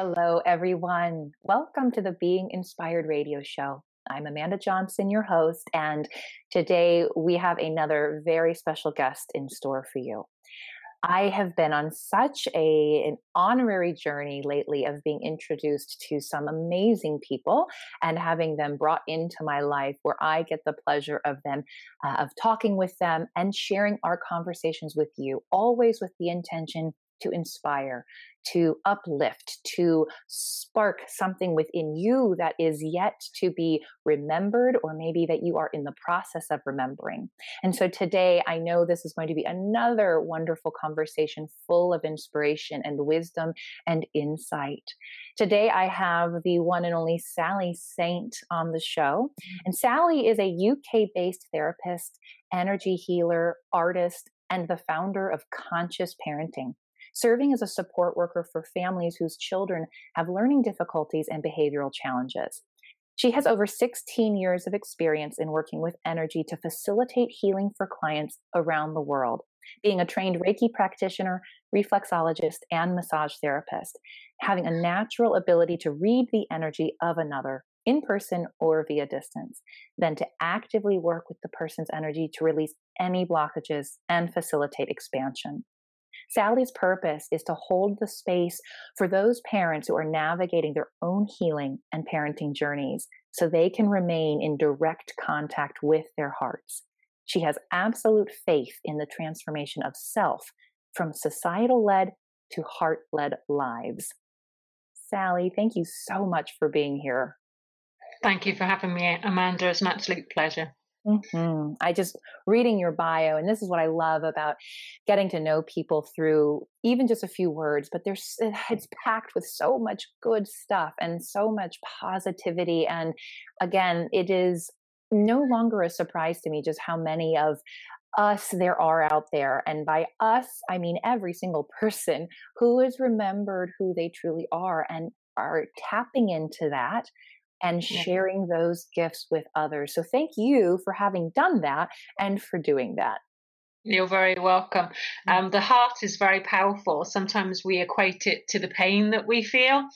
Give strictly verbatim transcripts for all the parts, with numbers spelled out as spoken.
Hello, everyone. Welcome to the Being Inspired Radio Show. I'm Amanda Johnson, your host, and today we have another very special guest in store for you. I have been on such a, an honorary journey lately of being introduced to some amazing people and having them brought into my life where I get the pleasure of them, uh, of talking with them and sharing our conversations with you, always with the intention to inspire, to uplift, to spark something within you that is yet to be remembered, or maybe that you are in the process of remembering. And so today, I know this is going to be another wonderful conversation full of inspiration and wisdom and insight. Today, I have the one and only Sally Saint on the show. And Sally is a U K-based therapist, energy healer, artist, and the founder of Conscious Parenting, serving as a support worker for families whose children have learning difficulties and behavioral challenges. She has over sixteen years of experience in working with energy to facilitate healing for clients around the world, being a trained Reiki practitioner, reflexologist, and massage therapist, having a natural ability to read the energy of another in person or via distance, then to actively work with the person's energy to release any blockages and facilitate expansion. Sally's purpose is to hold the space for those parents who are navigating their own healing and parenting journeys so they can remain in direct contact with their hearts. She has absolute faith in the transformation of self from societal-led to heart-led lives. Sally, thank you so much for being here. Thank you for having me, Amanda. It's an absolute pleasure. Mm-hmm. I just reading your bio, and this is what I love about getting to know people through even just a few words, but there's, it's packed with so much good stuff and so much positivity. And again, it is no longer a surprise to me just how many of us there are out there. And by us, I mean every single person who has remembered who they truly are and are tapping into that and sharing those gifts with others. So thank you for having done that and for doing that. You're very welcome. Um, the heart is very powerful. Sometimes we equate it to the pain that we feel,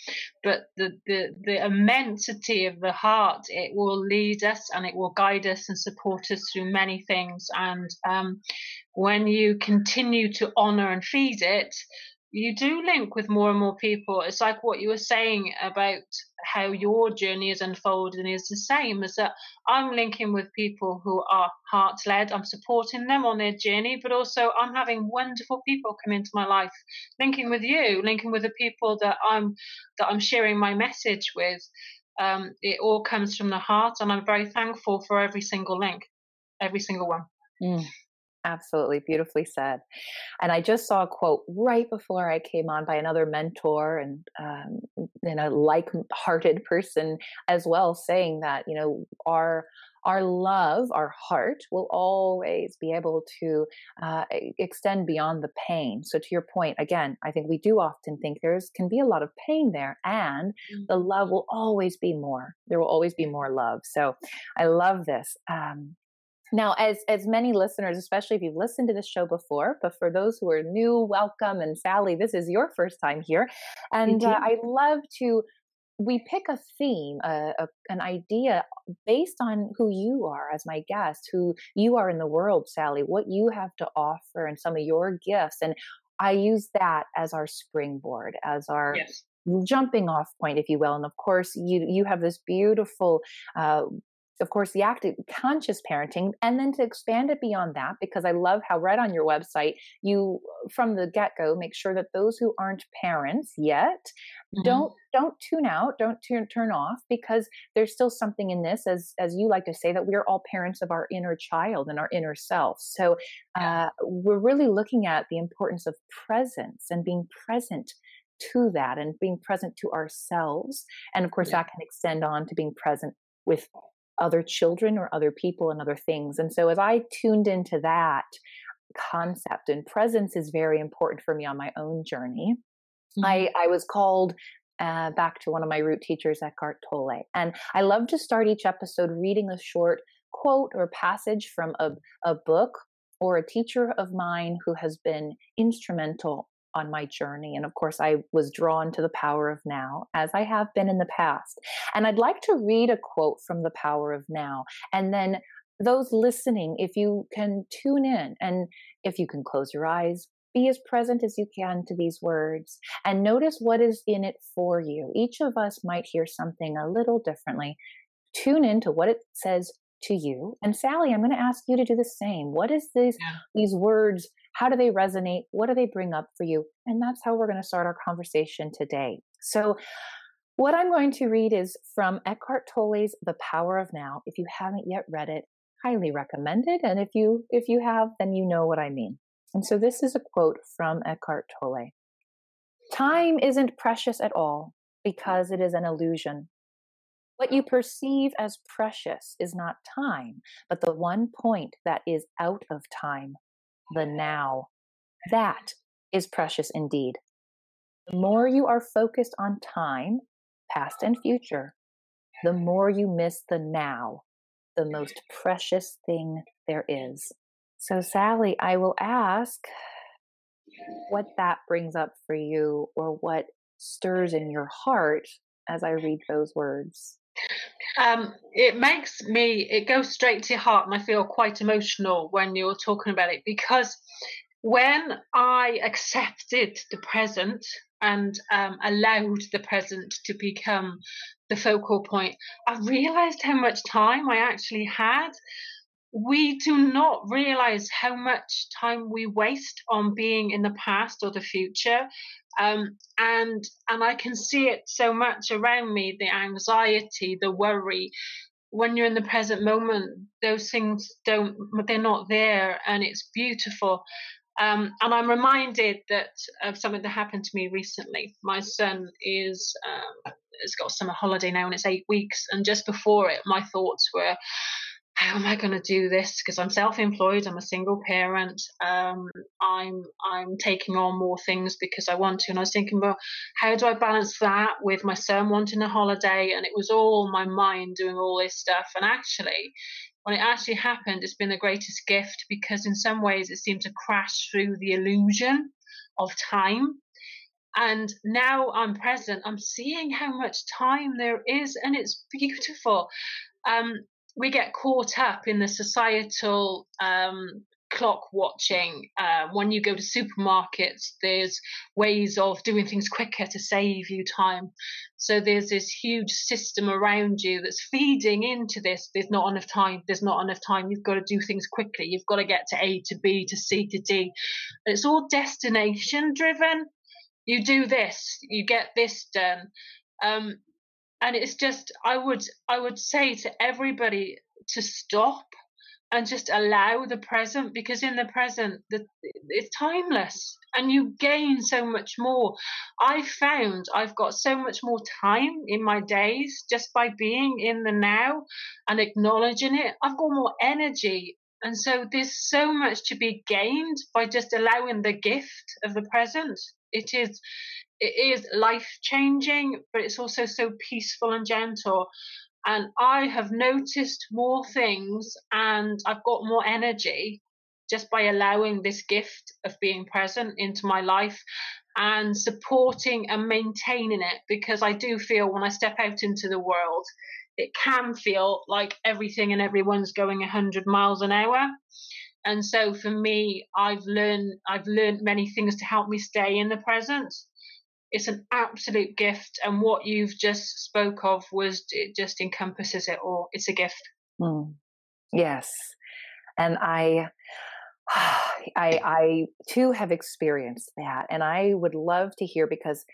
but the, the, the immensity of the heart, it will lead us and it will guide us and support us through many things. And um, when you continue to honor and feed it, you do link with more and more people. It's like what you were saying about how your journey is unfolding is the same, is that I'm linking with people who are heart-led. I'm supporting them on their journey, but also I'm having wonderful people come into my life, linking with you, linking with the people that I'm that I'm sharing my message with. Um, it all comes from the heart, and I'm very thankful for every single link, every single one. Mm. Absolutely. Beautifully said. And I just saw a quote right before I came on by another mentor and, um, and a like-hearted person as well, saying that, you know, our, our love, our heart will always be able to uh, extend beyond the pain. So to your point, again, I think we do often think there's can be a lot of pain there, and the love will always be more. There will always be more love. So I love this. Um, Now, as as many listeners, especially if you've listened to this show before, but for those who are new, welcome. And Sally, this is your first time here. And uh, I love to, we pick a theme, a, a, an idea based on who you are as my guest, who you are in the world, Sally, what you have to offer and some of your gifts. And I use that as our springboard, as our yes. jumping off point, if you will. And of course, you, you have this beautiful uh Of course, the active conscious parenting, and then to expand it beyond that, because I love how right on your website, you from the get-go make sure that those who aren't parents yet mm-hmm. don't don't tune out, don't turn turn off, because there's still something in this, as as you like to say, that we are all parents of our inner child and our inner self. So uh, we're really looking at the importance of presence and being present to that, and being present to ourselves, and of course yeah. that can extend on to being present with other children or other people and other things. And so as I tuned into that concept, and presence is very important for me on my own journey, mm-hmm. I, I was called uh, back to one of my root teachers, Eckhart Tolle. And I love to start each episode reading a short quote or passage from a, a book or a teacher of mine who has been instrumental on my journey. And of course, I was drawn to The Power of Now, as I have been in the past. And I'd like to read a quote from The Power of Now. And then those listening, if you can tune in and if you can close your eyes, be as present as you can to these words and notice what is in it for you. Each of us might hear something a little differently. Tune in to what it says to you. And Sally, I'm going to ask you to do the same. What is these, yeah. these words? How do they resonate? What do they bring up for you? And that's how we're going to start our conversation today. So what I'm going to read is from Eckhart Tolle's The Power of Now. If you haven't yet read it, highly recommend it. And if you, if you have, then you know what I mean. And so this is a quote from Eckhart Tolle. Time isn't precious at all because it is an illusion. What you perceive as precious is not time, but the one point that is out of time, the now. That is precious indeed. The more you are focused on time, past and future, the more you miss the now, the most precious thing there is. So Sally, I will ask what that brings up for you or what stirs in your heart as I read those words. Um, it makes me, it goes straight to your heart, and I feel quite emotional when you're talking about it, because when I accepted the present and um, allowed the present to become the focal point, I realized how much time I actually had. We do not realize how much time we waste on being in the past or the future. Um, and and I can see it so much around me, the anxiety, the worry. When you're in the present moment, those things don't, they're not there, and it's beautiful. Um, and I'm reminded that of something that happened to me recently. My son is, um, has got summer holiday now, and it's eight weeks. And just before it, my thoughts were, how am I going to do this? Because I'm self-employed. I'm a single parent. Um, I'm I'm taking on more things because I want to. And I was thinking, well, how do I balance that with my son wanting a holiday? And it was all my mind doing all this stuff. And actually, when it actually happened, it's been the greatest gift, because in some ways it seemed to crash through the illusion of time. And now I'm present. I'm seeing how much time there is, and it's beautiful. Um, We get caught up in the societal um, clock watching. Uh, when you go to supermarkets, there's ways of doing things quicker to save you time. So there's this huge system around you that's feeding into this. There's not enough time. There's not enough time. You've got to do things quickly. You've got to get to A to B to C to D. And it's all destination driven. You do this. You get this done. Um, And it's just, I would I would say to everybody to stop and just allow the present, because in the present, the, it's timeless and you gain so much more. I found I've got so much more time in my days just by being in the now and acknowledging it. I've got more energy. And so there's so much to be gained by just allowing the gift of the present. It is it is life-changing, but it's also so peaceful and gentle. And I have noticed more things, and I've got more energy just by allowing this gift of being present into my life and supporting and maintaining it, because I do feel when I step out into the world, it can feel like everything and everyone's going one hundred miles an hour. And so for me, I've learned I've learned many things to help me stay in the present. It's an absolute gift. And what you've just spoke of was, it just encompasses it all. It's a gift. Mm. Yes. And I, I, I too have experienced that. And I would love to hear, because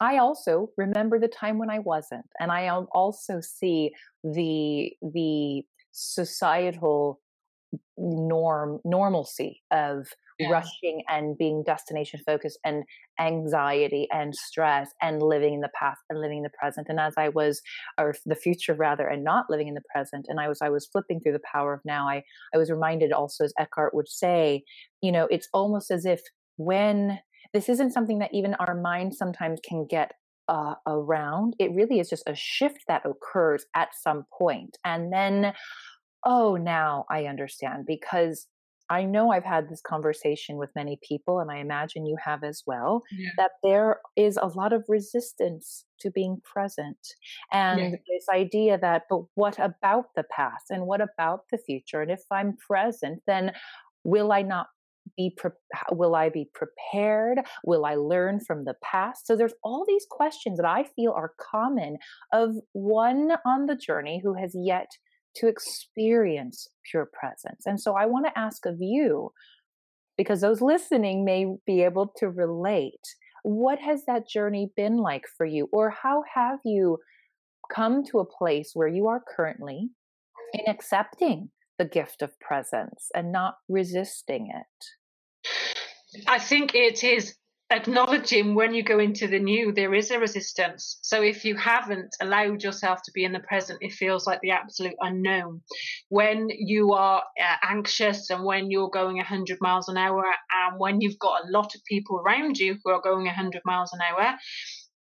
I also remember the time when I wasn't. And I also see the, the societal norm normalcy of yeah. rushing and being destination focused and anxiety and stress and living in the past and living in the present. And as I was, or the future rather, and not living in the present. And I was, I was flipping through The Power of Now. I, I was reminded also, as Eckhart would say, you know, it's almost as if when this isn't something that even our mind sometimes can get uh, around, it really is just a shift that occurs at some point. And then, oh, now I understand, because I know I've had this conversation with many people, and I imagine you have as well, yeah. that there is a lot of resistance to being present. And yeah. this idea that, but what about the past and what about the future? And if I'm present, then will I not be, pre- will I be prepared? Will I learn from the past? So there's all these questions that I feel are common of one on the journey who has yet to experience pure presence. And so I want to ask of you, because those listening may be able to relate, what has that journey been like for you? Or how have you come to a place where you are currently in accepting the gift of presence and not resisting it? I think it is acknowledging when you go into the new, there is a resistance. So if you haven't allowed yourself to be in the present, it feels like the absolute unknown. When you are uh, anxious, and when you're going one hundred miles an hour, and when you've got a lot of people around you who are going one hundred miles an hour,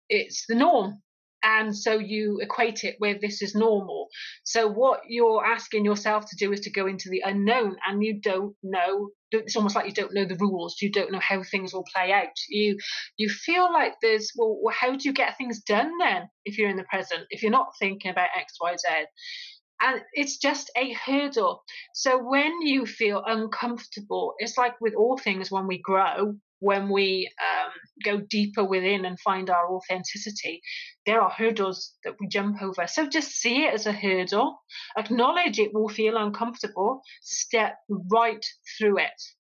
it's the norm. And so you equate it with this is normal. So what you're asking yourself to do is to go into the unknown, and you don't know. It's almost like you don't know the rules. You don't know how things will play out. You you feel like there's, well, how do you get things done then if you're in the present, if you're not thinking about X, Y, Z? And it's just a hurdle. So when you feel uncomfortable, it's like with all things, when we grow, when we um, go deeper within and find our authenticity, there are hurdles that we jump over. So just see it as a hurdle, acknowledge it will feel uncomfortable, step right through it,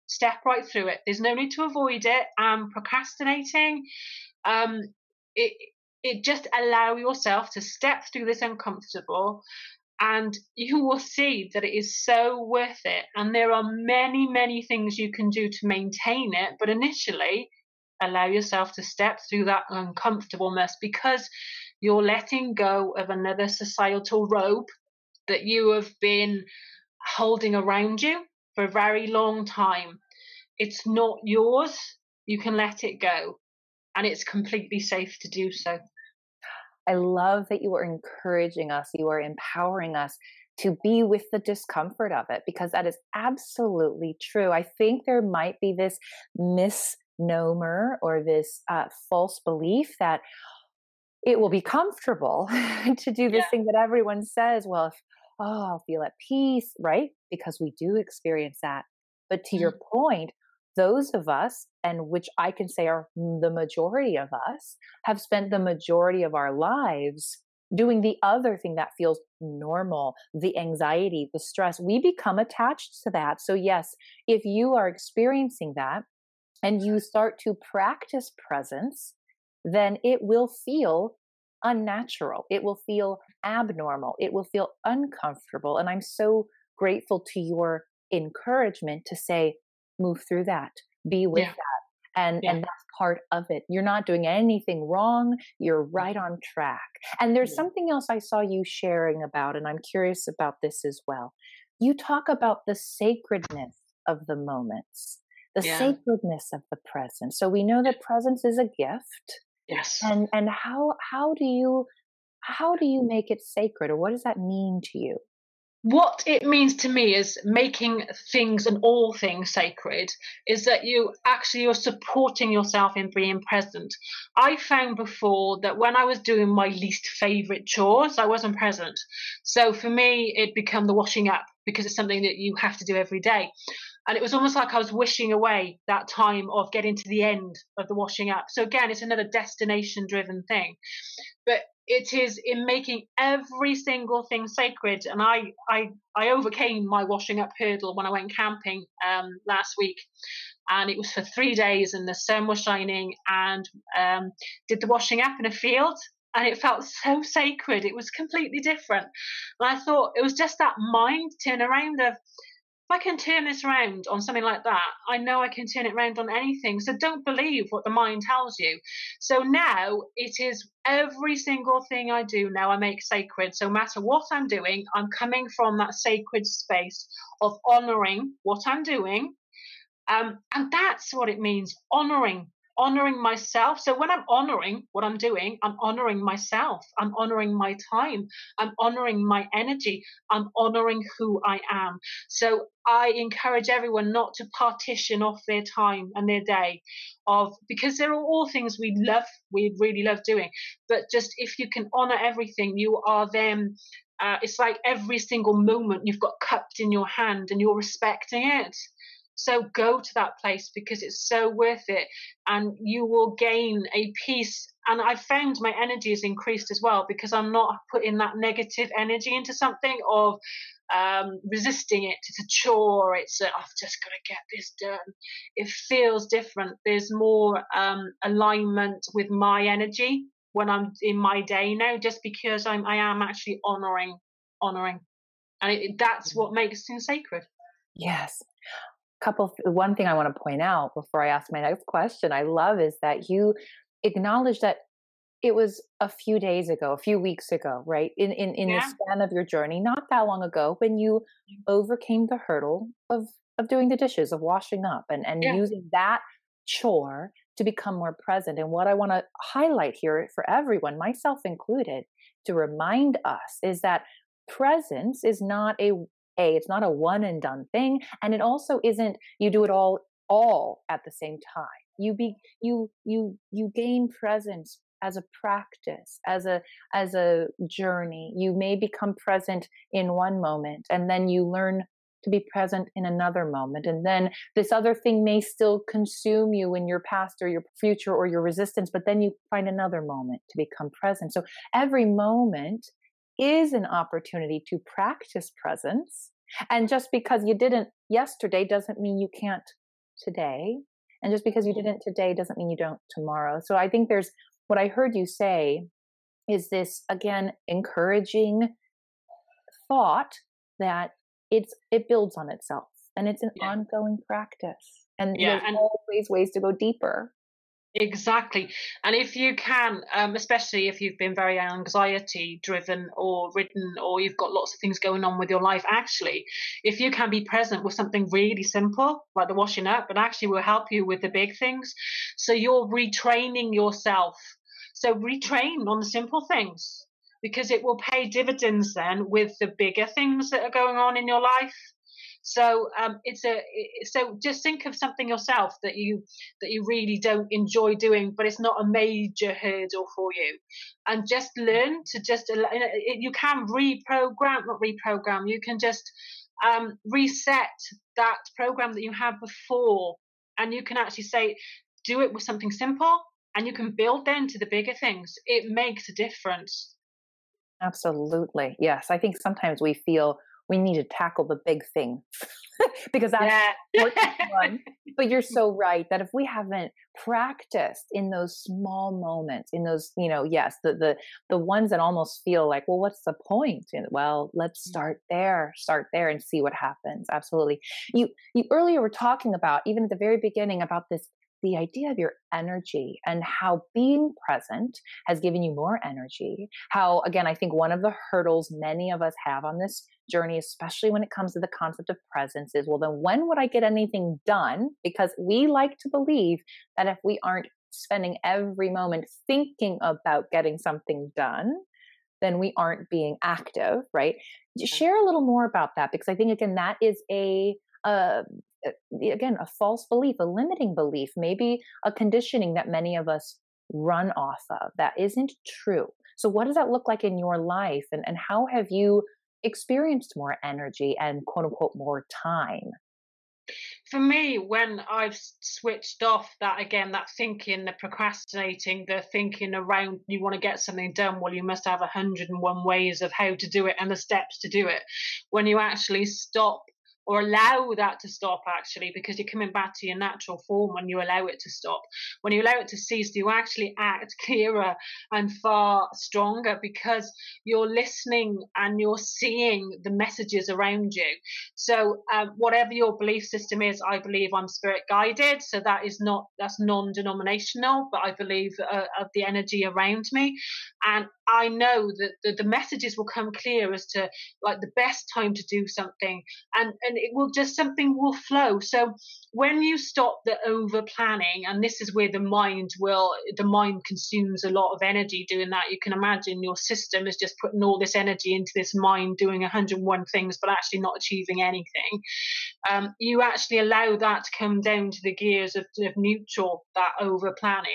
step right through it. There's no need to avoid it and procrastinating. Um, it, it just allow yourself to step through this uncomfortable, and you will see that it is so worth it. And there are many, many things you can do to maintain it. But initially, allow yourself to step through that uncomfortableness, because you're letting go of another societal rope that you have been holding around you for a very long time. It's not yours. You can let it go. And it's completely safe to do so. I love that you are encouraging us, you are empowering us to be with the discomfort of it, because that is absolutely true. I think there might be this misnomer or this uh, false belief that it will be comfortable to do this yeah. thing that everyone says, well, if, oh, I'll feel at peace, right? Because we do experience that. But to mm-hmm. your point, those of us, and which I can say are the majority of us, have spent the majority of our lives doing the other thing that feels normal, the anxiety, the stress. We become attached to that. So yes, if you are experiencing that and you start to practice presence, then it will feel unnatural. It will feel abnormal. It will feel uncomfortable. And I'm so grateful to your encouragement to say, move through that, be with yeah. that. And, yeah. and that's part of it. You're not doing anything wrong. You're right on track. And there's something else I saw you sharing about, and I'm curious about this as well. You talk about the sacredness of the moments, the yeah. sacredness of the present. So we know that presence is a gift. Yes. And, and how, how do you, how do you make it sacred, or what does that mean to you? What it means to me is making things and all things sacred is that you actually you're supporting yourself in being present. I found before that when I was doing my least favorite chores, I wasn't present. So for me, it became the washing up, because it's something that you have to do every day. And it was almost like I was wishing away that time of getting to the end of the washing up. So again, it's another destination driven thing. But it is in making every single thing sacred. And I, I, I overcame my washing up hurdle when I went camping um, last week. And it was for three days and the sun was shining, and um, did the washing up in a field. And it felt so sacred. It was completely different. And I thought it was just that mind turn around of, if I can turn this around on something like that, I know I can turn it around on anything. So don't believe what the mind tells you. So now it is every single thing I do now I make sacred. So no matter what I'm doing, I'm coming from that sacred space of honoring what I'm doing. Um, and that's what it means, honoring honoring myself. So when I'm honoring what I'm doing, I'm honoring myself. I'm honoring my time. I'm honoring my energy. I'm honoring who I am. So I encourage everyone not to partition off their time and their day of, because there are all things we love, we really love doing. But just if you can honor everything, you are then, uh, it's like every single moment you've got cupped in your hand and you're respecting it. So go to that place because it's so worth it, and you will gain a peace. And I found my energy is increased as well because I'm not putting that negative energy into something of um, resisting it. It's a chore. It's a, I've just got to get this done. It feels different. There's more um, alignment with my energy when I'm in my day now, just because I'm, I am actually honoring, honoring. And it, that's what makes things sacred. Yes. Couple, one thing I want to point out before I ask my next question, I love is that you acknowledge that it was a few days ago, a few weeks ago, right? In in, in yeah. the span of your journey, not that long ago, when you overcame the hurdle of of doing the dishes, of washing up, and and yeah. using that chore to become more present. And what I want to highlight here for everyone, myself included, to remind us is that presence is not a A, it's not a one and done thing. And it also isn't, you do it all, all at the same time. You be, you, you, you gain presence as a practice, as a, as a journey. You may become present in one moment, and then you learn to be present in another moment. And then this other thing may still consume you in your past or your future or your resistance, but then you find another moment to become present. So every moment is an opportunity to practice presence. And just because you didn't yesterday doesn't mean you can't today. And just because you didn't today doesn't mean you don't tomorrow. So I think there's, what I heard you say is this, again, encouraging thought that it's it builds on itself and it's an yeah. ongoing practice. And yeah, there's and- always ways to go deeper. Exactly. And if you can, um, especially if you've been very anxiety driven or ridden, or you've got lots of things going on with your life, actually, if you can be present with something really simple, like the washing up, but actually will help you with the big things. So you're retraining yourself. So retrain on the simple things, because it will pay dividends then with the bigger things that are going on in your life. So um, it's a so just think of something yourself that you that you really don't enjoy doing, but it's not a major hurdle for you, and just learn to just you can reprogram, not reprogram. You can just um, reset that program that you had before, and you can actually say, do it with something simple, and you can build then to the bigger things. It makes a difference. Absolutely, yes. I think sometimes we feel we need to tackle the big thing because that's yeah. important one. But you're so right that if we haven't practiced in those small moments, in those, you know, yes, the the the ones that almost feel like, well, what's the point? And well, let's start there, start there, and see what happens. Absolutely. You you earlier were talking about, even at the very beginning, about this the idea of your energy and how being present has given you more energy. How, again, I think one of the hurdles many of us have on this journey, especially when it comes to the concept of presence, is, well, then when would I get anything done? Because we like to believe that if we aren't spending every moment thinking about getting something done, then we aren't being active, right? Just share a little more about that, because I think, again, that is a, uh, again, a false belief, a limiting belief, maybe a conditioning that many of us run off of that isn't true. So what does that look like in your life? And, and how have you experienced more energy and quote unquote more time? For me, when I've switched off that, again, that thinking, the procrastinating, the thinking around, you want to get something done, well, you must have one hundred and one ways of how to do it and the steps to do it. When you actually stop or allow that to stop, actually, because you're coming back to your natural form when you allow it to stop. When you allow it to cease, you actually act clearer and far stronger because you're listening and you're seeing the messages around you. So um, whatever your belief system is, I believe I'm spirit guided. So that is not, that's non-denominational, but I believe uh, of the energy around me. And I know that the, the messages will come clear as to like the best time to do something. And, and and it will just, something will flow. So when you stop the over planning, and this is where the mind will, the mind consumes a lot of energy doing that. You can imagine your system is just putting all this energy into this mind doing a hundred and one things, but actually not achieving anything. Um, you actually allow that to come down to the gears of, of neutral, that over planning.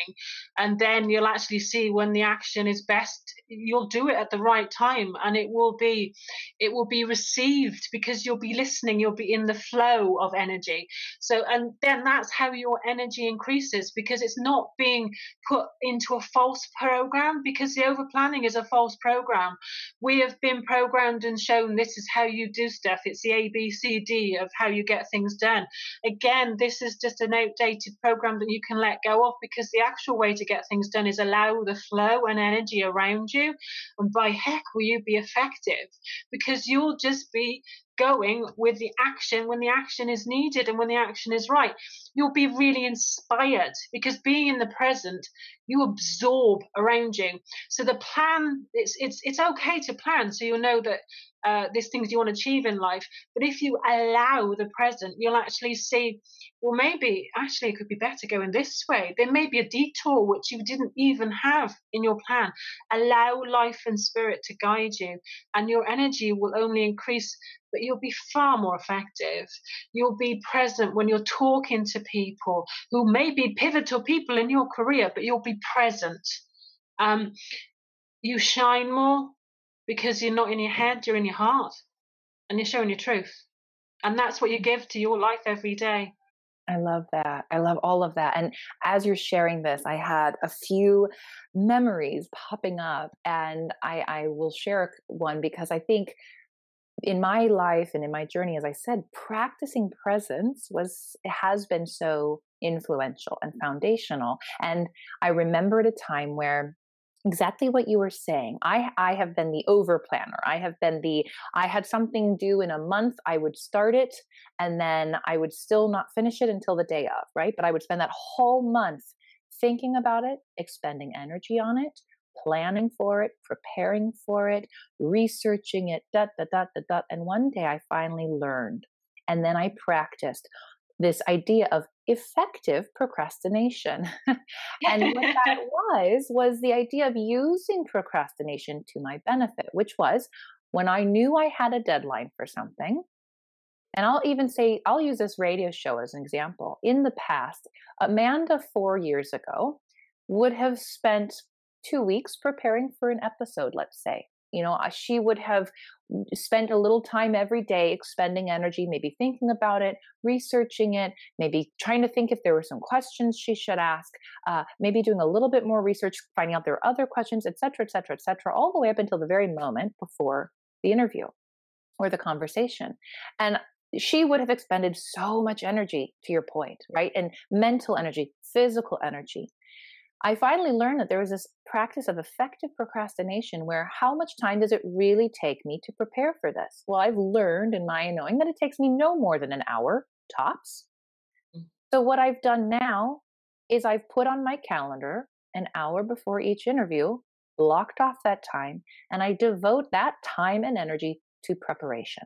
And then you'll actually see when the action is best, you'll do it at the right time, and it will be, it will be received because you'll be listening, you'll be in the flow of energy. So, and then that's how your energy increases, because it's not being put into a false program, because the over planning is a false program. We have been programmed and shown this is how you do stuff. It's the A, B, C, D of how you get things done. Again, this is just an outdated program that you can let go of, because the actual way to get things done is allow the flow and energy around you, and by heck will you be effective, because you'll just be going with the action when the action is needed and when the action is right. You'll be really inspired, because being in the present, you absorb around you. So the plan, it's it's it's okay to plan, so you'll know that uh, there's things you want to achieve in life. But if you allow the present, you'll actually see, well, maybe actually it could be better going this way. There may be a detour which you didn't even have in your plan. Allow life and spirit to guide you, and your energy will only increase, but you'll be far more effective. You'll be present when you're talking to people who may be pivotal people in your career, but you'll be present. Um, you shine more because you're not in your head, you're in your heart, and you're showing your truth. And that's what you give to your life every day. I love that. I love all of that. And as you're sharing this, I had a few memories popping up, and I, I will share one, because I think in my life and in my journey, as I said, practicing presence was, has been so influential and foundational. And I remember at a time where exactly what you were saying. I, I have been the over planner. I have been the, I had something due in a month. I would start it, and then I would still not finish it until the day of, right? But I would spend that whole month thinking about it, expending energy on it, planning for it, preparing for it, researching it, dot, dot, dot, dot, dot. And one day I finally learned, and then I practiced this idea of effective procrastination. And what that was, was the idea of using procrastination to my benefit, which was when I knew I had a deadline for something. And I'll even say, I'll use this radio show as an example. In the past, Amanda four years ago would have spent two weeks preparing for an episode, let's say. You know, she would have spent a little time every day expending energy, maybe thinking about it, researching it, maybe trying to think if there were some questions she should ask, uh, maybe doing a little bit more research, finding out there are other questions, et cetera, et cetera, et cetera, all the way up until the very moment before the interview or the conversation. And she would have expended so much energy, to your point, right? And mental energy, physical energy. I finally learned that there was this practice of effective procrastination, where how much time does it really take me to prepare for this? Well, I've learned in my knowing that it takes me no more than an hour tops. So what I've done now is I've put on my calendar an hour before each interview, blocked off that time, and I devote that time and energy to preparation.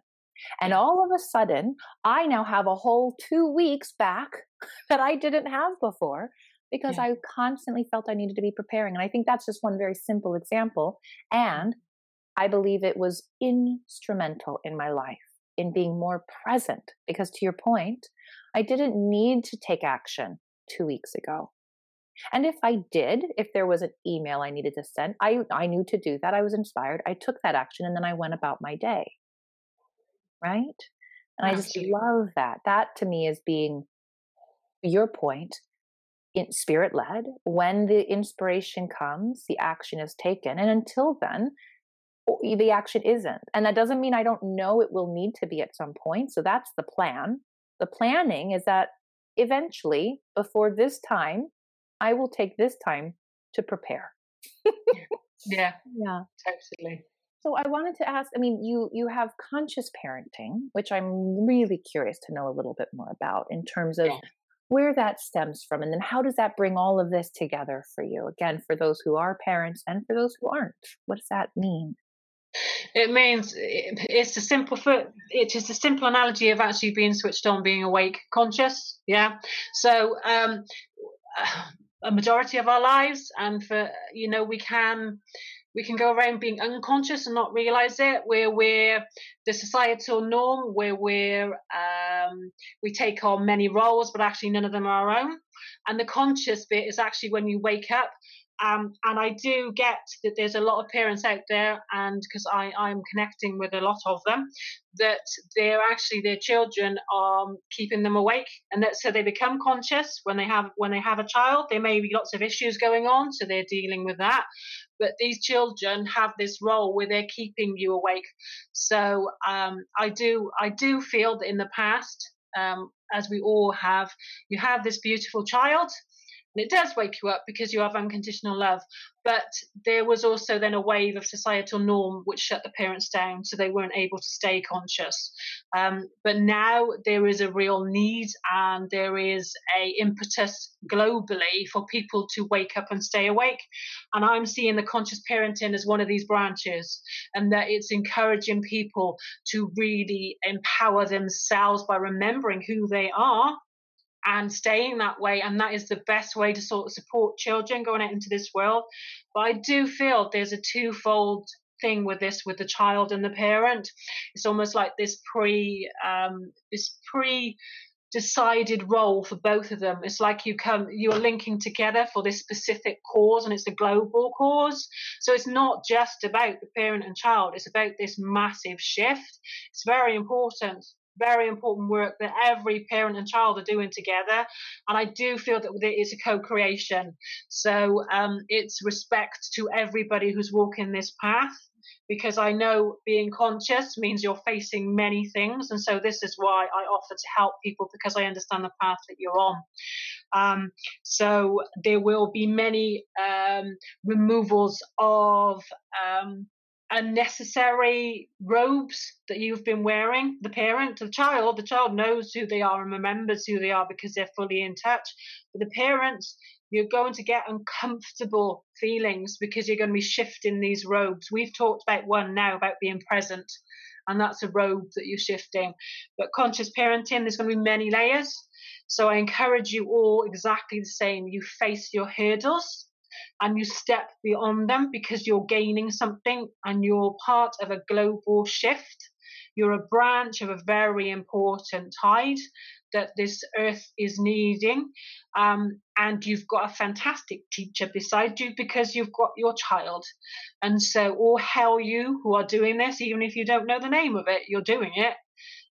And all of a sudden, I now have a whole two weeks back that I didn't have before, because yeah. I constantly felt I needed to be preparing. And I think that's just one very simple example. And I believe it was instrumental in my life in being more present, because to your point, I didn't need to take action two weeks ago. And if I did, if there was an email I needed to send, I, I knew to do that. I was inspired. I took that action, and then I went about my day. Right? And I just love that. That to me is being, your point, spirit led. When the inspiration comes, the action is taken. And until then, the action isn't. And that doesn't mean I don't know it will need to be at some point. So that's the plan. The planning is that eventually, before this time, I will take this time to prepare. Yeah. Yeah. Totally. So I wanted to ask, I mean, you you have conscious parenting, which I'm really curious to know a little bit more about in terms of yeah. where that stems from, and then how does that bring all of this together for you? Again, for those who are parents and for those who aren't, what does that mean? It means it's a simple it's just a simple analogy of actually being switched on, being awake, conscious. Yeah. So um, a majority of our lives, and for you know, we can we can go around being unconscious and not realize it. Where we're the societal norm, where we're um, we take on many roles, but actually none of them are our own. And the conscious bit is actually when you wake up. Um, and I do get that there's a lot of parents out there, and because I I'm connecting with a lot of them, that they're actually their children are keeping them awake, and that so they become conscious when they have when they have a child. There may be lots of issues going on, so they're dealing with that. But these children have this role where they're keeping you awake. So um, I do I do feel that in the past, um, as we all have, you have this beautiful child. It does wake you up because you have unconditional love, but there was also then a wave of societal norm which shut the parents down, so they weren't able to stay conscious. Um, but now there is a real need, and there is a impetus globally for people to wake up and stay awake. And I'm seeing the conscious parenting as one of these branches, and that it's encouraging people to really empower themselves by remembering who they are and staying that way. And that is the best way to sort of support children going out into this world. But I do feel there's a twofold thing with this, with the child and the parent. It's almost like this pre, um, this pre decided role for both of them. It's like you come, you are linking together for this specific cause, and it's a global cause. So it's not just about the parent and child. It's about this massive shift. It's very important. Very important work that every parent and child are doing together, and I do feel that it's a co-creation. So um, it's respect to everybody who's walking this path, because I know being conscious means you're facing many things, and so this is why I offer to help people, because I understand the path that you're on. Um, so there will be many um, removals of um, unnecessary robes that you've been wearing. The parent, the child, the child knows who they are and remembers who they are because they're fully in touch. But the parents, you're going to get uncomfortable feelings because you're going to be shifting these robes. We've talked about one now about being present, and that's a robe that you're shifting. But conscious parenting, there's going to be many layers. So I encourage you all exactly the same. You face your hurdles, and you step beyond them because you're gaining something, and you're part of a global shift. You're a branch of a very important tide that this earth is needing. Um, and you've got a fantastic teacher beside you because you've got your child. And so all hail you who are doing this, even if you don't know the name of it, you're doing it,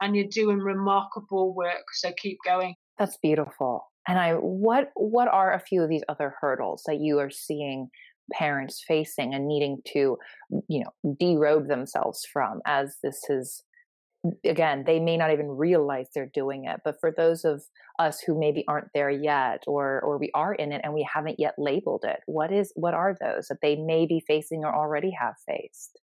and you're doing remarkable work. So keep going. That's beautiful. And I, what what are a few of these other hurdles that you are seeing parents facing and needing to, you know, derobe themselves from? As this is, again, they may not even realize they're doing it. But for those of us who maybe aren't there yet, or or we are in it and we haven't yet labeled it, what is what are those that they may be facing or already have faced?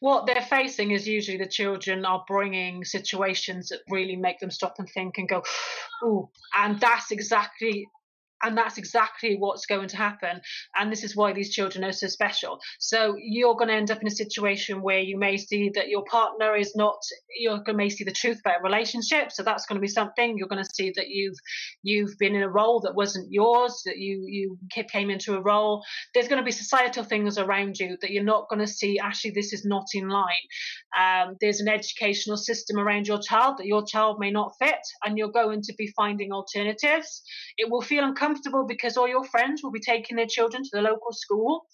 What they're facing is usually the children are bringing situations that really make them stop and think and go, ooh, and that's exactly, and that's exactly what's going to happen. And this is why these children are so special. So you're going to end up in a situation where you may see that your partner is not, you're going to may see the truth about a relationship. So that's going to be something. You're going to see that you've, you've been in a role that wasn't yours, that you, you came into a role. There's going to be societal things around you that you're not going to see. Actually, this is not in line. Um, there's an educational system around your child that your child may not fit, and you're going to be finding alternatives. It will feel uncomfortable. Because all your friends will be taking their children to the local school.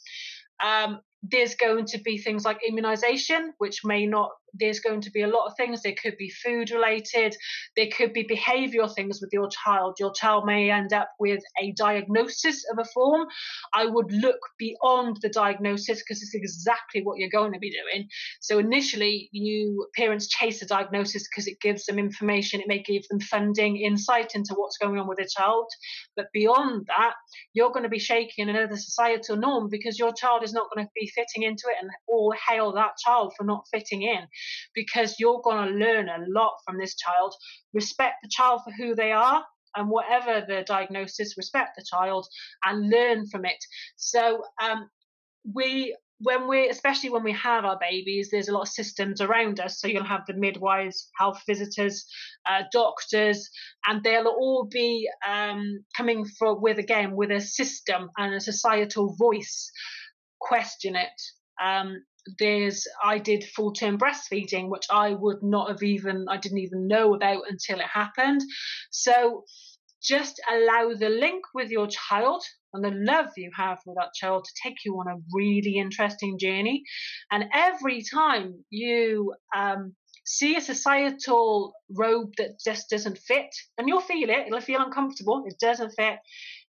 Um, there's going to be things like immunization, which may not, there's going to be a lot of things. There could be food related. There could be behavioral things with your child. Your child may end up with a diagnosis of a form. I would look beyond the diagnosis because it's exactly what you're going to be doing. So initially, you parents chase a diagnosis because it gives them information. It may give them funding, insight into what's going on with a child. But beyond that, you're going to be shaking another societal norm because your child is not going to be fitting into it, and all hail that child for not fitting in. Because you're going to learn a lot from this child. Respect the child for who they are, and whatever the diagnosis, respect the child and learn from it. So um, we when we, especially when we have our babies, there's a lot of systems around us. So you'll have the midwives, health visitors, uh, doctors, and they'll all be um, coming for, with, again, with a system and a societal voice. Question it. Um, there's, I did full-term breastfeeding, which I would not have even, I didn't even know about until it happened. So just allow the link with your child and the love you have for that child to take you on a really interesting journey. And every time you um, see a societal robe that just doesn't fit, and you'll feel it, it'll feel uncomfortable, it doesn't fit,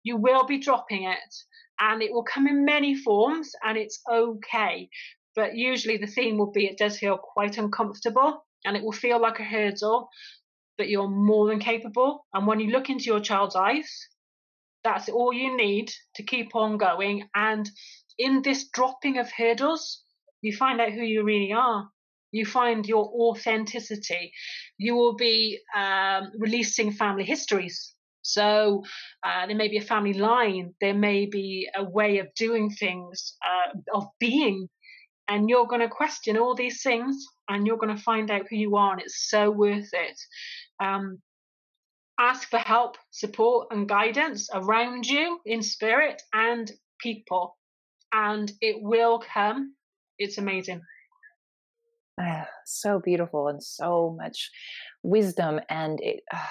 you will be dropping it. And it will come in many forms, and it's okay. But usually the theme will be it does feel quite uncomfortable, and it will feel like a hurdle, but you're more than capable. And when you look into your child's eyes, that's all you need to keep on going. And in this dropping of hurdles, you find out who you really are. You find your authenticity. You will be um, releasing family histories. So uh, there may be a family line. There may be a way of doing things, uh, of being. And you're going to question all these things, and you're going to find out who you are, and it's so worth it. Um, ask for help, support, and guidance around you in spirit and people, and it will come. It's amazing. Uh, so beautiful, and so much wisdom, and it... Uh...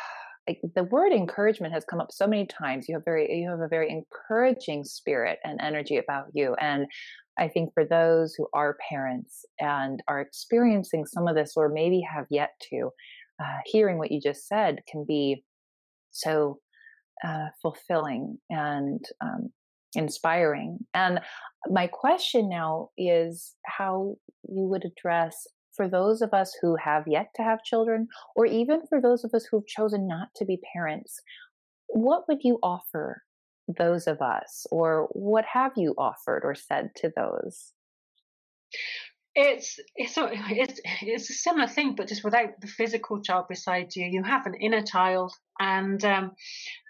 Like the word encouragement has come up so many times. You have very, you have a very encouraging spirit and energy about you. And I think for those who are parents and are experiencing some of this, or maybe have yet to, uh, hearing what you just said can be so uh, fulfilling and um, inspiring. And my question now is how you would address for those of us who have yet to have children, or even for those of us who've chosen not to be parents. What would you offer those of us, or what have you offered or said to those? It's it's a, it's, it's a similar thing, but just without the physical child beside you. You have an inner child, and um,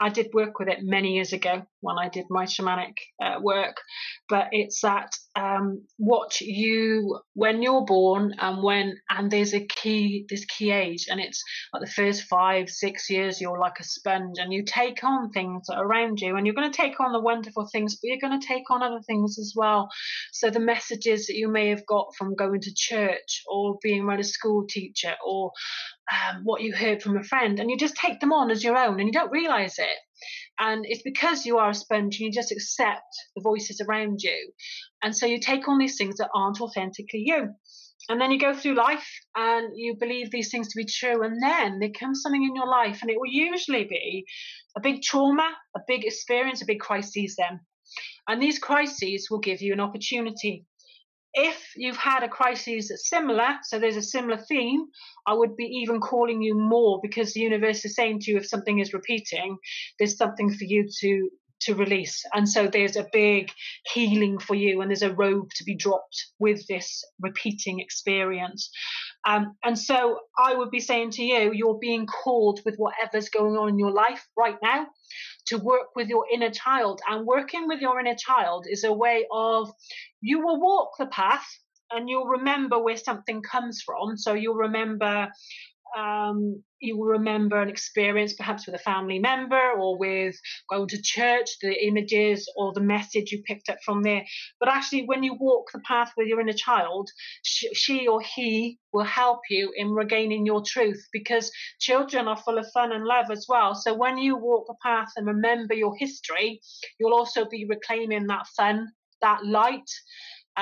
I did work with it many years ago when I did my shamanic uh, work. But it's that um, what you when you're born and when and there's a key this key age, and it's like the first five six years you're like a sponge, and you take on things that are around you, and you're going to take on the wonderful things, but you're going to take on other things as well. So the messages that you may have got from going to church or being around a school teacher or um, what you heard from a friend, and you just take them on as your own, and you don't realize it. And it's because you are a sponge, and you just accept the voices around you, and so you take on these things that aren't authentically you. And then you go through life, and you believe these things to be true, and then there comes something in your life, and it will usually be a big trauma, a big experience, a big crisis then. And these crises will give you an opportunity. If you've had a crisis that's similar, so there's a similar theme, I would be even calling you more, because the universe is saying to you, if something is repeating, there's something for you to to release. And so there's a big healing for you, and there's a robe to be dropped with this repeating experience. Um, and so I would be saying to you, you're being called with whatever's going on in your life right now to work with your inner child. And working with your inner child is a way of, you will walk the path, and you'll remember where something comes from. So you'll remember um you will remember an experience, perhaps with a family member, or with going to church, the images or the message you picked up from there. But actually, when you walk the path with your inner child, she, she or he will help you in regaining your truth, because children are full of fun and love as well. So when you walk the path and remember your history, you'll also be reclaiming that fun, that light,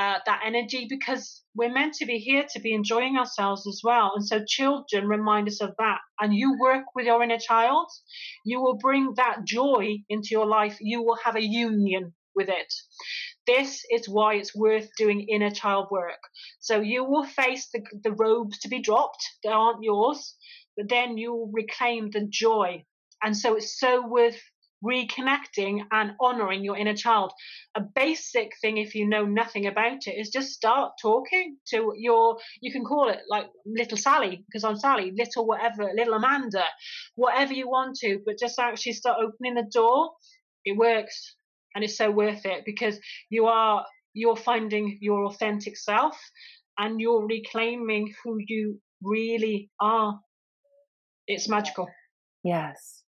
Uh, that energy, because we're meant to be here to be enjoying ourselves as well. And so children remind us of that. And you work with your inner child, you will bring that joy into your life. You will have a union with it. This is why it's worth doing inner child work. So you will face the, the robes to be dropped that aren't yours, but then you will reclaim the joy. And so it's so worth reconnecting and honoring your inner child. A basic thing, if you know nothing about it, is just start talking to your, you can call it like little Sally, because I'm Sally, little whatever, little Amanda, whatever you want to, but just actually start opening the door. It works, and it's so worth it, because you are you're finding your authentic self and you're reclaiming who you really are. It's magical. Yes.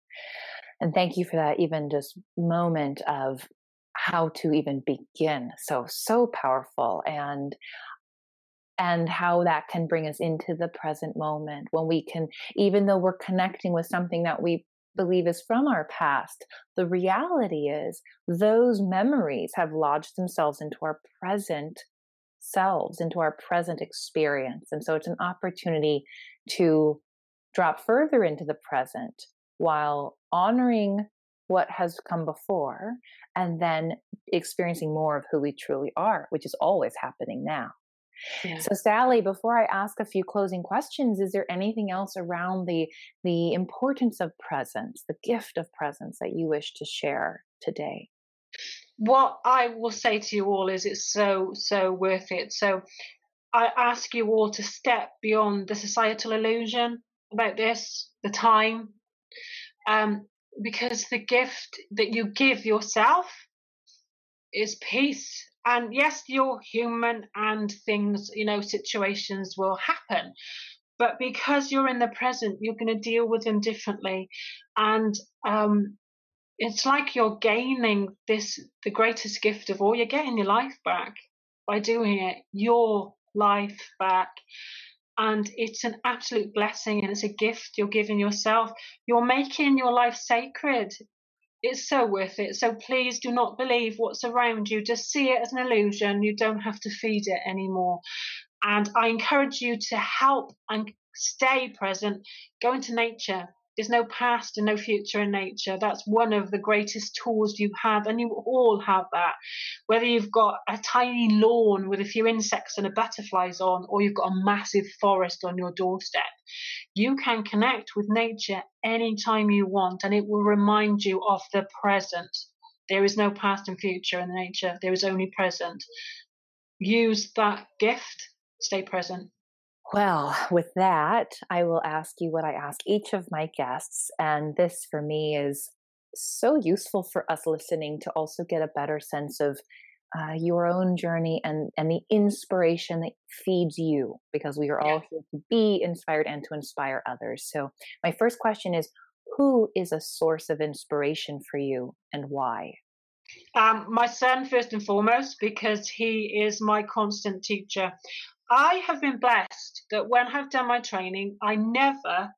And thank you for that, even just moment of how to even begin. So, so powerful. And and how that can bring us into the present moment when we can, even though we're connecting with something that we believe is from our past, the reality is those memories have lodged themselves into our present selves, into our present experience. And so it's an opportunity to drop further into the present while honoring what has come before and then experiencing more of who we truly are, which is always happening now. Yeah. So Sally, before I ask a few closing questions, is there anything else around the the importance of presence, the gift of presence that you wish to share today? What I will say to you all is it's so, so worth it. So I ask you all to step beyond the societal illusion about this, the time, um, because the gift that you give yourself is peace. And yes, you're human and things, you know, situations will happen. But because you're in the present, you're going to deal with them differently. And um, it's like you're gaining this, the greatest gift of all. You're getting your life back by doing it, your life back. And it's an absolute blessing and it's a gift you're giving yourself. You're making your life sacred. It's so worth it. So please do not believe what's around you. Just see it as an illusion. You don't have to feed it anymore. And I encourage you to help and stay present. Go into nature. There's no past and no future in nature. That's one of the greatest tools you have, and you all have that. Whether you've got a tiny lawn with a few insects and a butterflies on, or you've got a massive forest on your doorstep, you can connect with nature anytime you want, and it will remind you of the present. There is no past and future in nature. There is only present. Use that gift. Stay present. Well, with that, I will ask you what I ask each of my guests. And this for me is so useful for us listening to also get a better sense of uh, your own journey and, and the inspiration that feeds you, because we are all here to be inspired and to inspire others. So my first question is, who is a source of inspiration for you and why? Um, my son, first and foremost, because he is my constant teacher. I have been blessed that when I've done my training, I never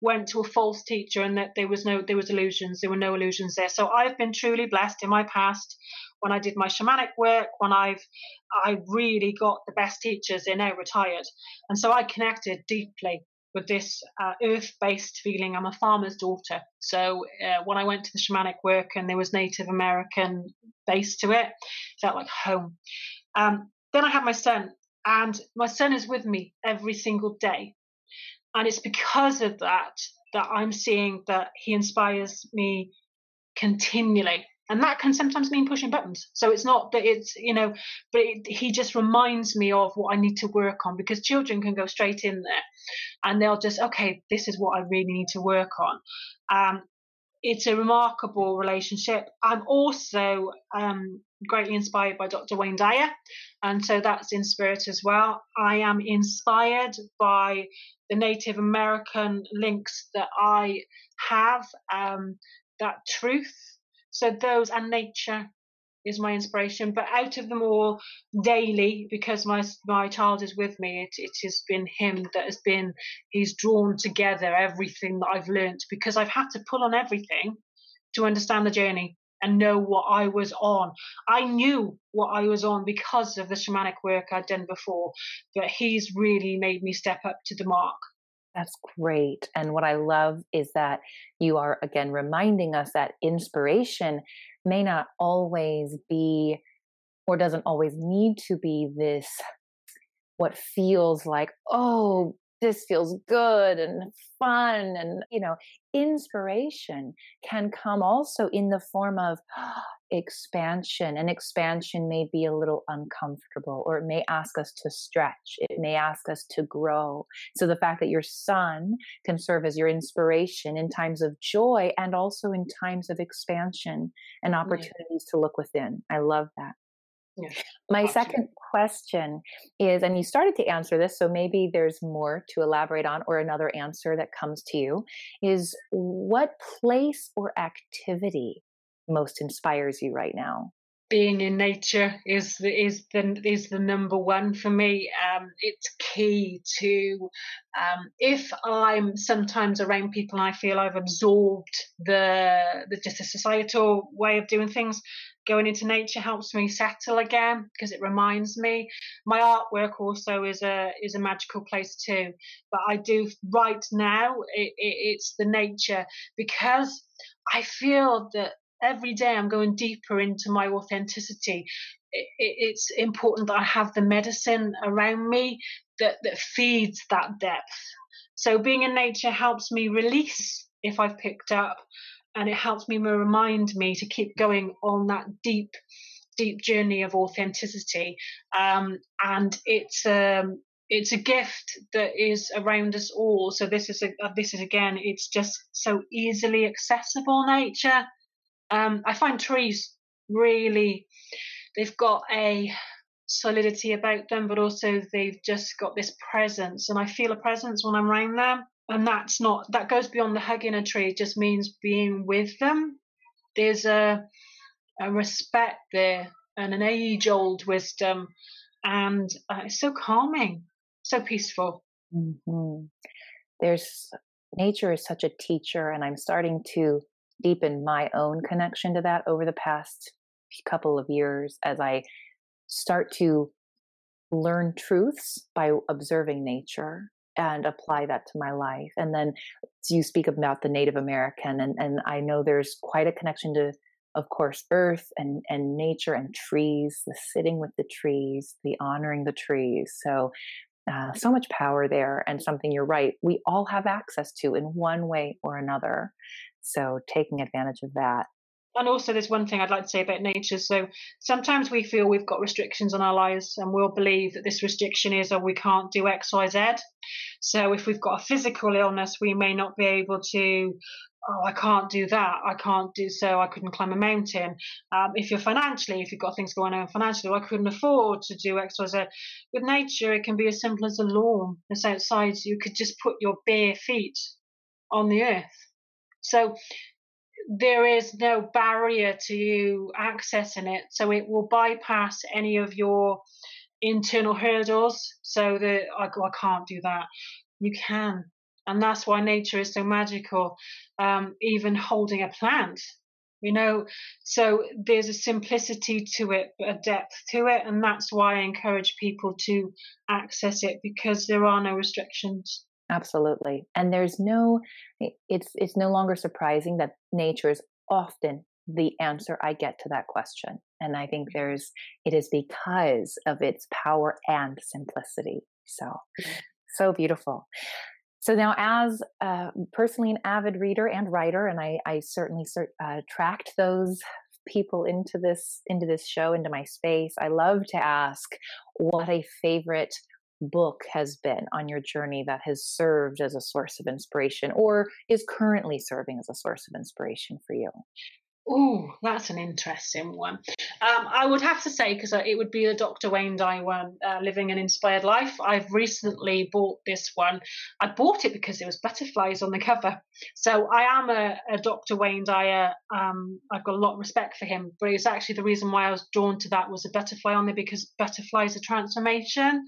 went to a false teacher and that there was no, there was illusions. There were no illusions there. So I've been truly blessed in my past when I did my shamanic work, when I've, I really got the best teachers. They're now retired. And so I connected deeply with this uh, earth-based feeling. I'm a farmer's daughter. So uh, when I went to the shamanic work and there was Native American base to it, it felt like home. Um, then I had my son. And my son is with me every single day. And it's because of that that I'm seeing that he inspires me continually. And that can sometimes mean pushing buttons. So it's not that it's, you know, but it, he just reminds me of what I need to work on, because children can go straight in there and they'll just, okay, this is what I really need to work on. Um, it's a remarkable relationship. I'm also um, greatly inspired by Doctor Wayne Dyer. And so that's in spirit as well. I am inspired by the Native American links that I have, um, that truth. So those and nature is my inspiration. But out of them all, daily, because my my child is with me, it, it has been him that has been, he's drawn together everything that I've learned, because I've had to pull on everything to understand the journey and know what I was on. I knew what I was on because of the shamanic work I'd done before, but he's really made me step up to the mark. That's great. And what I love is that you are, again, reminding us that inspiration may not always be, or doesn't always need to be, this, what feels like, oh, this feels good and fun. And, you know, inspiration can come also in the form of expansion. And expansion may be a little uncomfortable, or it may ask us to stretch. It may ask us to grow. So the fact that your son can serve as your inspiration in times of joy and also in times of expansion and opportunities yeah. to look within. I love that. Yeah. My Absolutely. second question is, and you started to answer this, so maybe there's more to elaborate on or another answer that comes to you, is what place or activity most inspires you right now? Being in nature is the, is the, is the number one for me. Um, it's key to, um, if I'm sometimes around people, I feel I've absorbed the, the just a societal way of doing things. Going into nature helps me settle again because it reminds me. My artwork also is a is a magical place too. But I do right now, it, it, it's the nature, because I feel that every day I'm going deeper into my authenticity. It, it, it's important that I have the medicine around me that, that feeds that depth. So being in nature helps me release if I've picked up, and it helps me remind me to keep going on that deep, deep journey of authenticity. Um, and it's um, it's a gift that is around us all. So this is a, this is again, it's just so easily accessible, nature. Um, I find trees really, they've got a solidity about them, but also they've just got this presence. And I feel a presence when I'm around them. And that's not, that goes beyond the hugging a tree. It just means being with them. There's a, a respect there and an age-old wisdom. And uh, it's so calming, so peaceful. Mm-hmm. There's, nature is such a teacher, and I'm starting to deepen my own connection to that over the past couple of years as I start to learn truths by observing nature and apply that to my life. And then you speak about the Native American, and, and I know there's quite a connection to, of course, earth and, and nature and trees, the sitting with the trees, the honoring the trees. So uh, so much power there, and something, you're right, we all have access to in one way or another. So taking advantage of that. And also there's one thing I'd like to say about nature. So sometimes we feel we've got restrictions on our lives, and we'll believe that this restriction is, oh, we can't do X, Y, Z. So if we've got a physical illness, we may not be able to, oh, I can't do that. I can't do so. I couldn't climb a mountain. Um, if you're financially, if you've got things going on financially, well, I couldn't afford to do X, Y, Z. With nature, it can be as simple as a lawn. It's outside. You could just put your bare feet on the earth. So there is no barrier to you accessing it. So it will bypass any of your internal hurdles. So that I, I can't do that. You can. And that's why nature is so magical. Um, even holding a plant, you know, so there's a simplicity to it, but a depth to it. And that's why I encourage people to access it, because there are no restrictions. Absolutely. And there's no, it's it's no longer surprising that nature is often the answer I get to that question. And I think there's, it is because of its power and simplicity. So, so beautiful. So now, as uh, personally an avid reader and writer, and I, I certainly cert, uh, tracked those people into this, into this show, into my space, I love to ask what a favorite book has been on your journey that has served as a source of inspiration, or is currently serving as a source of inspiration for you. Oh, that's an interesting one. Um, I would have to say, because it would be the Doctor Wayne Dyer one, uh, Living an Inspired Life. I've recently bought this one. I bought it because there was butterflies on the cover. So I am a, a Doctor Wayne Dyer. Um, I've got a lot of respect for him, but it's actually the reason why I was drawn to that was a butterfly on there, because butterflies are transformation.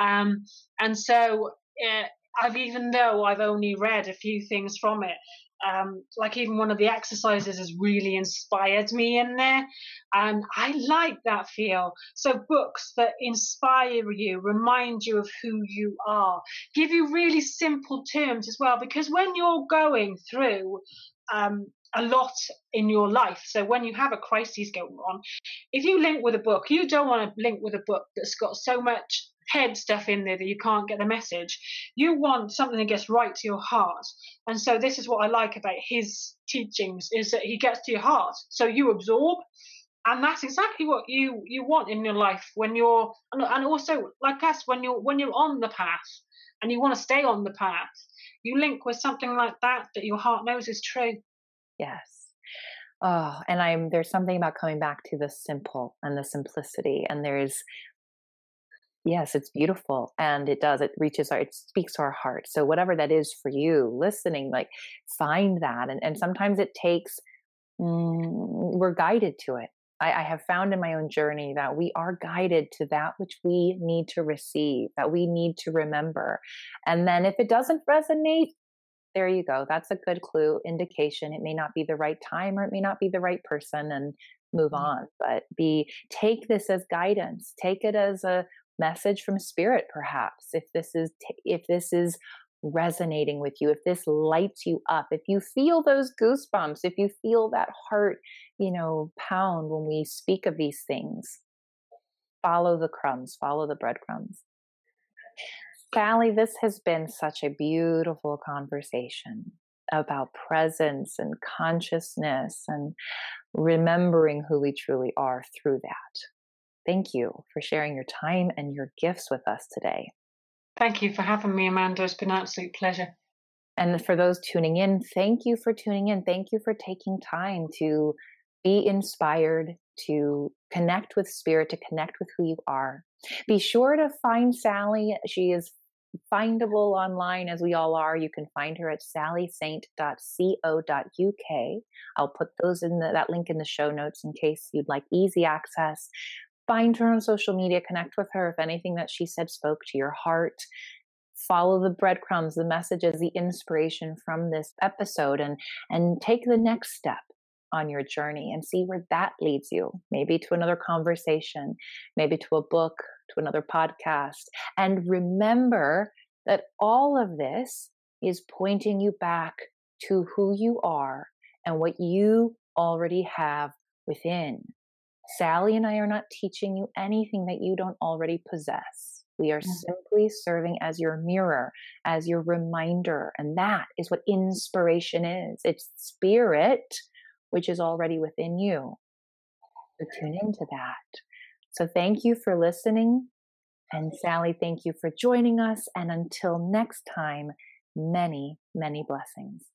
Um, and so uh, I've, even though I've only read a few things from it, Um, like even one of the exercises has really inspired me in there, and I like that feel. So books that inspire you, remind you of who you are, give you really simple terms as well, because when you're going through um, a lot in your life, so when you have a crisis going on, if you link with a book, you don't want to link with a book that's got so much head stuff in there that you can't get the message. You want something that gets right to your heart. And so this is what I like about his teachings, is that he gets to your heart, so you absorb, and that's exactly what you you want in your life when you're, and also like us, when you're when you're on the path and you want to stay on the path, you link with something like that that your heart knows is true. Yes. Oh, and I'm, there's something about coming back to the simple and the simplicity, and there's, yes, it's beautiful. And it does, it reaches our, it speaks to our heart. So whatever that is for you listening, like find that. And, and sometimes it takes, mm, we're guided to it. I, I have found in my own journey that we are guided to that which we need to receive, that we need to remember. And then if it doesn't resonate, there you go. That's a good clue, indication. It may not be the right time, or it may not be the right person, and move on. But be, take this as guidance. Take it as a message from spirit, perhaps. If this is, if this is resonating with you, if this lights you up, if you feel those goosebumps, if you feel that heart, you know, pound when we speak of these things, follow the crumbs, follow the breadcrumbs. Sally, this has been such a beautiful conversation about presence and consciousness and remembering who we truly are through that. Thank you for sharing your time and your gifts with us today. Thank you for having me, Amanda. It's been an absolute pleasure. And for those tuning in, thank you for tuning in. Thank you for taking time to be inspired, to connect with spirit, to connect with who you are. Be sure to find Sally. She is findable online, as we all are. You can find her at sally saint dot co dot u k. I'll put those in the, that link in the show notes in case you'd like easy access. Find her on social media, connect with her. If anything that she said spoke to your heart, follow the breadcrumbs, the messages, the inspiration from this episode, and, and take the next step on your journey and see where that leads you. Maybe to another conversation, maybe to a book, to another podcast. And remember that all of this is pointing you back to who you are and what you already have within. Sally and I are not teaching you anything that you don't already possess. We are simply serving as your mirror, as your reminder. And that is what inspiration is. It's spirit, which is already within you. So tune into that. So thank you for listening. And Sally, thank you for joining us. And until next time, many, many blessings.